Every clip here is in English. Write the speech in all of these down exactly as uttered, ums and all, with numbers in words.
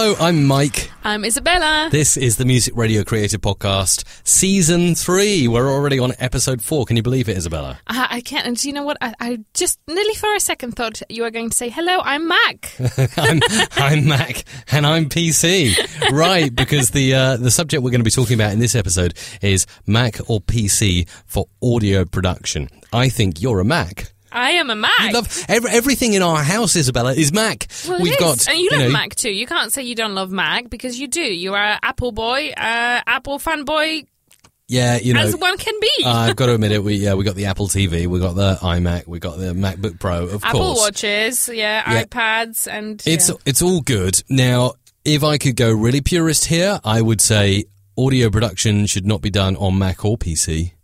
Hello, I'm Mike. I'm Isabella. This is the Music Radio Creative Podcast, Season three. We're already on Episode four. Can you believe it, Isabella? I, I can't. And do you know what? I, I just nearly for a second thought you were going to say, hello, I'm Mac. I'm, I'm Mac and I'm P C. Right, because the, uh, the subject we're going to be talking about in this episode is Mac or P C for audio production. I think you're a Mac. I am a Mac. You love every, everything in our house, Isabella, is Mac. Well, we've it is. got, and you, you love know, Mac too. You can't say you don't love Mac because you do. You are an Apple boy, uh, Apple fanboy. Yeah, you know, as one can be. uh, I've got to admit it. We yeah, we got the Apple T V, we got the iMac, we got the MacBook Pro, of Apple course. Apple watches, yeah, yeah, iPads, and it's yeah. it's all good. Now, if I could go really purist here, I would say audio production should not be done on Mac or P C.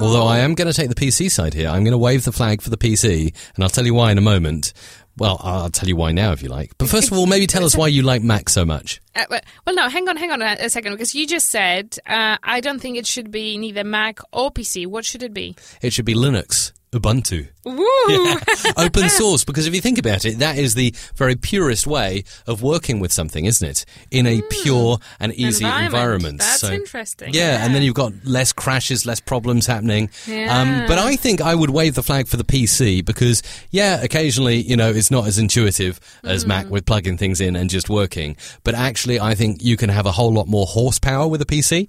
Although I am going to take the P C side here. I'm going to wave the flag for the P C, and I'll tell you why in a moment. Well, I'll tell you why now if you like. But first of all, maybe tell us why you like Mac so much. Uh, well, no, hang on, hang on a second, because you just said uh, I don't think it should be neither Mac or P C. What should it be? It should be Linux. Ubuntu. Woo! Yeah. Open source, because if you think about it, that is the very purest way of working with something, isn't it? In a mm. pure and easy environment. environment. That's so interesting. Yeah, yeah, and then you've got less crashes, less problems happening. Yeah. Um, but I think I would wave the flag for the P C because, yeah, occasionally, you know, it's not as intuitive as mm. Mac with plugging things in and just working. But actually, I think you can have a whole lot more horsepower with a P C.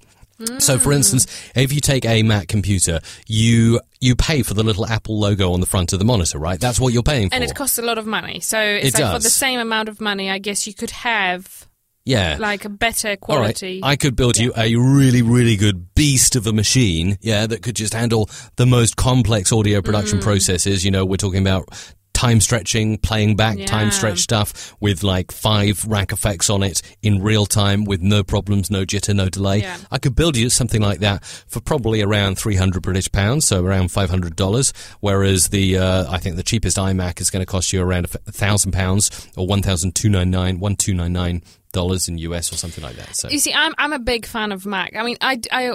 So, for instance, if you take a Mac computer, you you pay for the little Apple logo on the front of the monitor, right? That's what you're paying for. And it costs a lot of money. So it's it like does. for the same amount of money, I guess you could have... Yeah. Like a better quality. All right. I could build yeah. you a really, really good beast of a machine, yeah, that could just handle the most complex audio production mm. processes. You know, we're talking about... time stretching, playing back yeah. time stretch stuff with like five rack effects on it in real time with no problems, no jitter, no delay. Yeah. I could build you something like that for probably around three hundred British pounds, so around five hundred dollars, whereas the uh, I think the cheapest iMac is going to cost you around one thousand pounds or one thousand two hundred ninety-nine dollars, one thousand two hundred ninety-nine dollars. Dollars in U S or something like that. So you see, I'm I'm a big fan of Mac. I mean, I, I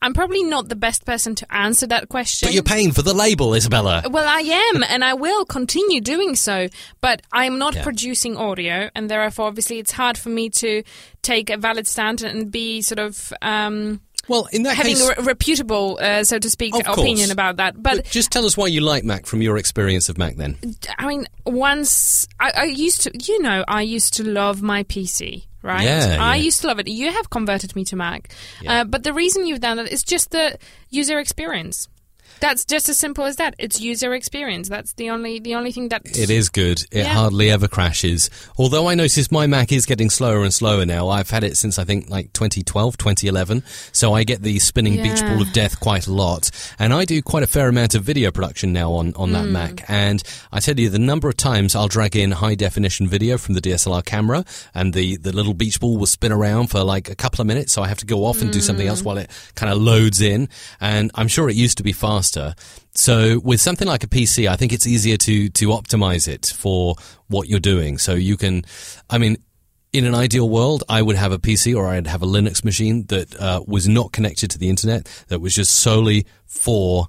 I'm probably not the best person to answer that question. But you're paying for the label, Isabella. Well, I am, and I will continue doing so. But I'm not yeah. producing audio, and therefore, obviously, it's hard for me to take a valid stand and be sort of. Um, Well, in that having case, a re- reputable, uh, so to speak, opinion about that. But, but just tell us why you like Mac from your experience of Mac then. I mean, once I, I used to, you know, I used to love my P C. Right? Yeah, I yeah. used to love it. You have converted me to Mac. Yeah. Uh, but the reason you've done that is just the user experience. That's just as simple as that. It's user experience. That's the only the only thing that... It is good. It yeah. hardly ever crashes. Although I notice my Mac is getting slower and slower now. I've had it since, I think, like twenty twelve, twenty eleven. So I get the spinning yeah. beach ball of death quite a lot. And I do quite a fair amount of video production now on, on that mm. Mac. And I tell you, the number of times I'll drag in high-definition video from the D S L R camera and the, the little beach ball will spin around for like a couple of minutes. So I have to go off and mm. do something else while it kind of loads in. And I'm sure it used to be fast. So with something like a P C, I think it's easier to to optimize it for what you're doing. So you can, I mean, in an ideal world, I would have a P C or I'd have a Linux machine that uh, was not connected to the internet, that was just solely for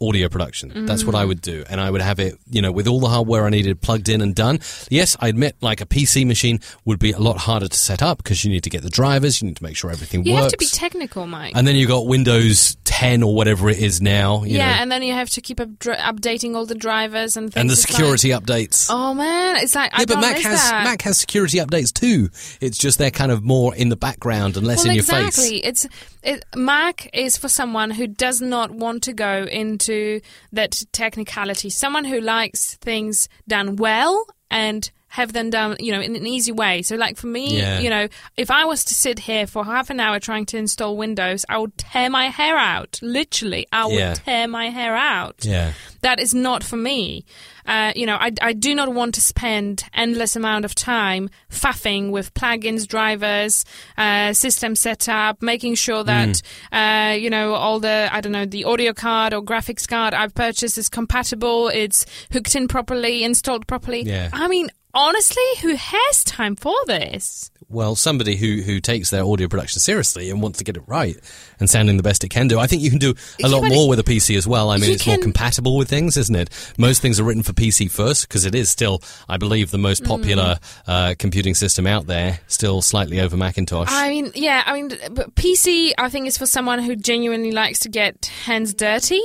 audio production. Mm. That's what I would do. And I would have it, you know, with all the hardware I needed plugged in and done. Yes, I admit, like a P C machine would be a lot harder to set up because you need to get the drivers, you need to make sure everything you works. You have to be technical, Mike. And then you've got Windows ten or whatever it is now. You yeah, know. And then you have to keep up dr- updating all the drivers and things. And the security like, updates. Oh, man. It's like, yeah, I but Mac has that. Mac has security updates too. It's just they're kind of more in the background and less well, in your exactly. face. Exactly. It's it, Mac is for someone who does not want to go into to that technicality, someone who likes things done well and have them done, you know, in an easy way. So like for me, yeah. you know, if I was to sit here for half an hour trying to install Windows, I would tear my hair out. Literally, I would yeah. tear my hair out. Yeah. That is not for me. Uh, you know, I, I do not want to spend endless amount of time faffing with plugins, drivers, uh, system setup, making sure that, mm. uh, you know, all the, I don't know, the audio card or graphics card I've purchased is compatible, it's hooked in properly, installed properly. Yeah. I mean, honestly, who has time for this? well, somebody who, who takes their audio production seriously and wants to get it right and sounding the best it can do. I think you can do a lot more with a P C as well. I mean, it's more compatible with things, isn't it? Most things are written for P C first because it is still, I believe, the most popular mm. uh, computing system out there, still slightly over Macintosh. I mean, yeah, I mean, but P C, I think, is for someone who genuinely likes to get hands dirty.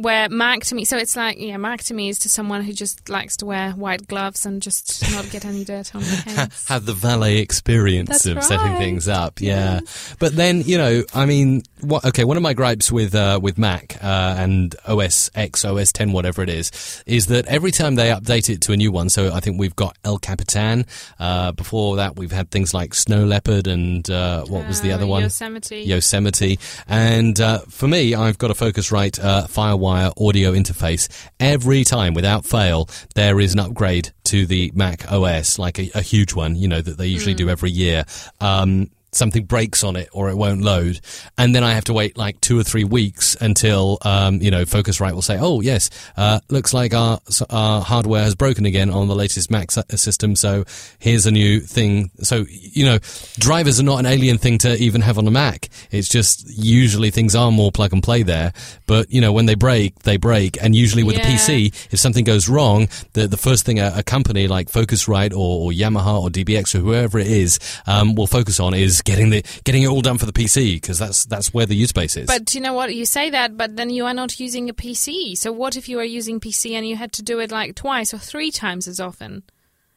Where Mac to me, so it's like, yeah, Mac to me is to someone who just likes to wear white gloves and just not get any dirt on their hands. Have the valet experience That's of right. setting things up, yeah. yeah. But then, you know, I mean, what, okay, one of my gripes with uh, with Mac uh, and O S X, O S ten, whatever it is, is that every time they update it to a new one, so I think we've got El Capitan. Uh, before that, we've had things like Snow Leopard and uh, what was the other one? Yosemite. Yosemite. And uh, for me, I've got a Focusrite uh, Firewire audio interface. Every time, without fail, there is an upgrade to the Mac O S, like a, a huge one, you know, that they usually mm. do every year. Um, something breaks on it or it won't load. And then I have to wait like two or three weeks until, um, you know, Focusrite will say, oh, yes, uh, looks like our, our hardware has broken again on the latest Mac system. So here's a new thing. So, you know, drivers are not an alien thing to even have on a Mac. It's just usually things are more plug and play there. But, you know, when they break, they break. And usually with yeah. a P C, if something goes wrong, the, the first thing a, a company like Focusrite or, or Yamaha or D B X or whoever it is um, will focus on is getting the getting it all done for the P C, because that's that's where the use base is. But you know what, you say that, but then you are not using a P C. So what if you are using P C and you had to do it like twice or three times as often,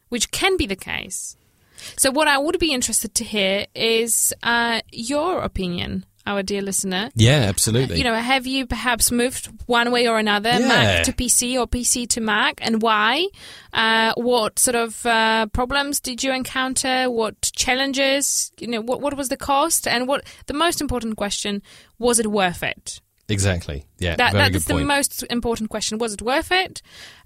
which can be the case. So what I would be interested to hear is uh, your opinion, our dear listener. Yeah, absolutely. Uh, you know, have you perhaps moved one way or another, yeah. Mac to P C or P C to Mac, and why? Uh, what sort of uh, problems did you encounter? What challenges? You know, what what was the cost? And what the most important question, was it worth it? Exactly. Yeah, that, very that's good point. The most important question. Was it worth it?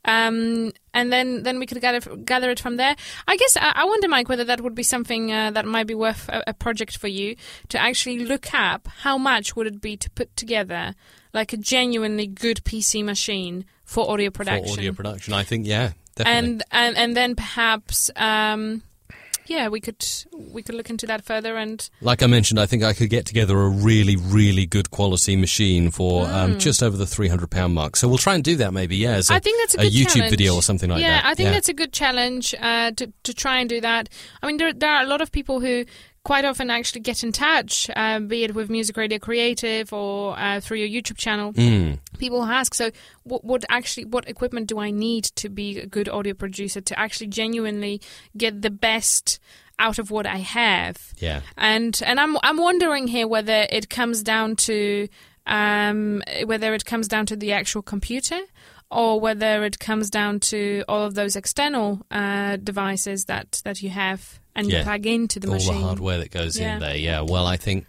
Um, and then, then we could gather gather it from there. I guess I, I wonder, Mike, whether that would be something uh, that might be worth a, a project for you to actually look up. How much would it be to put together like a genuinely good P C machine for audio production? For audio production, I think, yeah, definitely. And and, and then perhaps. Um, Yeah, we could we could look into that further. And like I mentioned, I think I could get together a really, really good quality machine for mm. um, just over the three hundred pound mark. So we'll try and do that maybe, yeah, as a, I think that's a, good a YouTube challenge. video or something like yeah, that. Yeah, I think yeah. that's a good challenge uh, to, to try and do that. I mean, there, there are a lot of people who quite often actually get in touch, uh, be it with Music Radio Creative or uh, through your YouTube channel. Mm. People ask, so what, what actually, what equipment do I need to be a good audio producer, to actually genuinely get the best out of what I have? Yeah, and and I'm I'm wondering here whether it comes down to um, whether it comes down to the actual computer, or whether it comes down to all of those external uh, devices that that you have. And yeah. plug into the All machine. All the hardware that goes yeah. in there, yeah. Well, I think,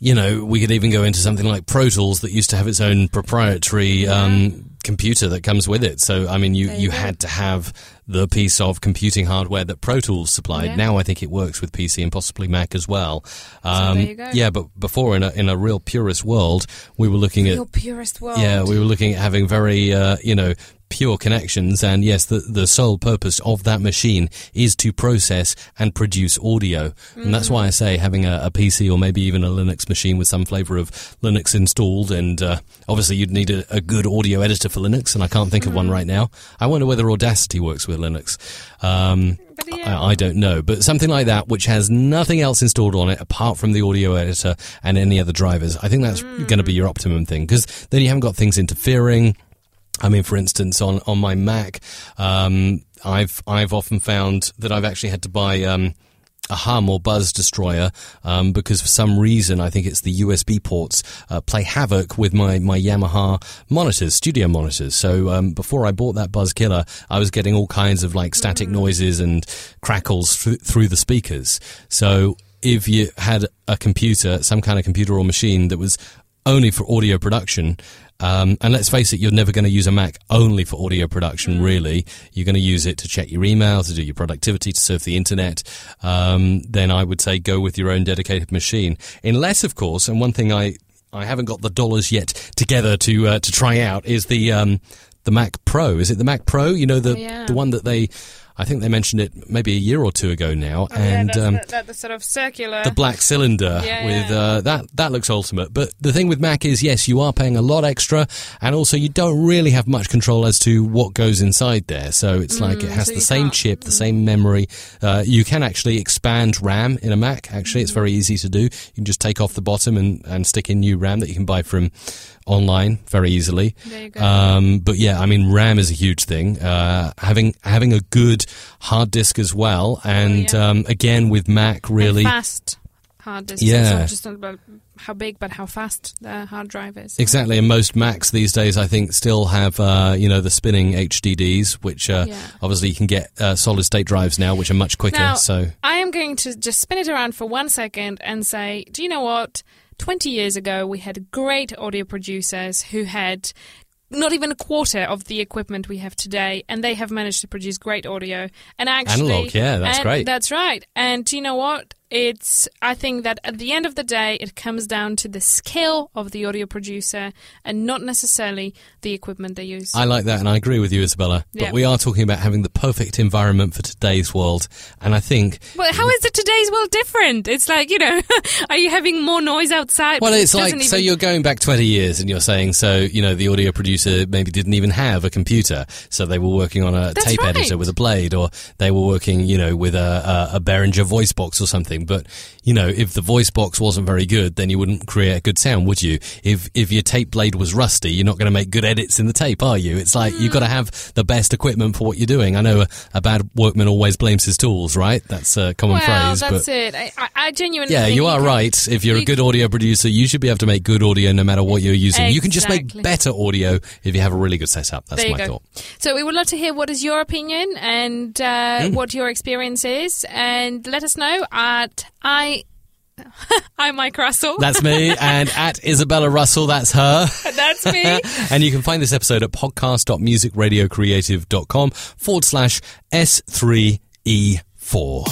you know, we could even go into something like Pro Tools that used to have its own proprietary yeah. um, computer that comes with it. So, I mean, you, you, you had to have the piece of computing hardware that Pro Tools supplied. Yeah. Now I think it works with P C and possibly Mac as well. Um, so there you go. Yeah, but before in a in a real purist world, we were looking real at... Real purist world. Yeah, we were looking at having very, uh, you know... pure connections, and yes, the the sole purpose of that machine is to process and produce audio, mm. and that's why I say having a, a P C or maybe even a Linux machine with some flavour of Linux installed, and uh, obviously you'd need a, a good audio editor for Linux, and I can't think mm. of one right now. I wonder whether Audacity works with Linux. Um, Yeah. I, I don't know, but something like that which has nothing else installed on it apart from the audio editor and any other drivers. I think that's mm. going to be your optimum thing, because then you haven't got things interfering. I mean, for instance, on, on my Mac, um, I've I've often found that I've actually had to buy um, a hum or buzz destroyer um, because for some reason, I think it's the U S B ports, uh, play havoc with my, my Yamaha monitors, studio monitors. So um, before I bought that buzz killer, I was getting all kinds of like static noises and crackles th- through the speakers. So if you had a computer, some kind of computer or machine that was only for audio production... Um, and let's face it, you're never going to use a Mac only for audio production, really. You're going to use it to check your email, to do your productivity, to surf the internet. Um, then I would say go with your own dedicated machine. Unless, of course, and one thing I, I haven't got the dollars yet together to uh, to try out is the um, the Mac Pro. Is it the Mac Pro? You know, the, oh, yeah. the one that they... I think they mentioned it maybe a year or two ago now. Oh, and yeah, um, the, the, the sort of circular, the black cylinder yeah, with yeah. Uh, that that looks ultimate. But the thing with Mac is, yes, you are paying a lot extra, and also you don't really have much control as to what goes inside there. So it's mm, like it has so the same can't. chip, the mm. same memory. Uh, you can actually expand RAM in a Mac. Actually, mm. it's very easy to do. You can just take off the bottom and and stick in new RAM that you can buy from online very easily. There you go. Um, but yeah, I mean, RAM is a huge thing. Uh, having having a good hard disk as well, and oh, yeah. um, again with Mac, really and fast hard disk. Yeah, it's not just about how big, but how fast the hard drive is. Exactly, and most Macs these days, I think, still have uh, you know the spinning H D Ds, which uh, yeah. obviously you can get uh, solid state drives now, which are much quicker. Now, so I am going to just spin it around for one second and say, do you know what? Twenty years ago, we had great audio producers who had not even a quarter of the equipment we have today, and they have managed to produce great audio. And actually, analog, yeah, that's and, great. That's right. And do you know what? It's. I think that at the end of the day, it comes down to the skill of the audio producer and not necessarily the equipment they use. I like that, and I agree with you, Isabella. Yeah. But we are talking about having the perfect environment for today's world, and I think... Well, how is the today's world different? It's like, you know, are you having more noise outside? Well, it's it like, even... so you're going back twenty years and you're saying, so, you know, the audio producer maybe didn't even have a computer, so they were working on a That's tape right. editor with a blade, or they were working, you know, with a, a, a Behringer voice box or something. But, you know, if the voice box wasn't very good, then you wouldn't create a good sound, would you? If if your tape blade was rusty, you're not going to make good edits in the tape, are you? It's like mm. you've got to have the best equipment for what you're doing. I know a, a bad workman always blames his tools, right? That's a common well, phrase. Well, that's but it. I, I genuinely Yeah, think you are you can, right. If you're you, a good audio producer, you should be able to make good audio no matter what you're using. Exactly. You can just make better audio if you have a really good setup. That's my go. thought. So we would love to hear what is your opinion and uh, mm. what your experience is. And let us know. Uh, I, I'm Mike Russell. That's me. And at Isabella Russell, that's her. That's me. And you can find this episode at podcast dot music radio creative dot com forward slash S three E four.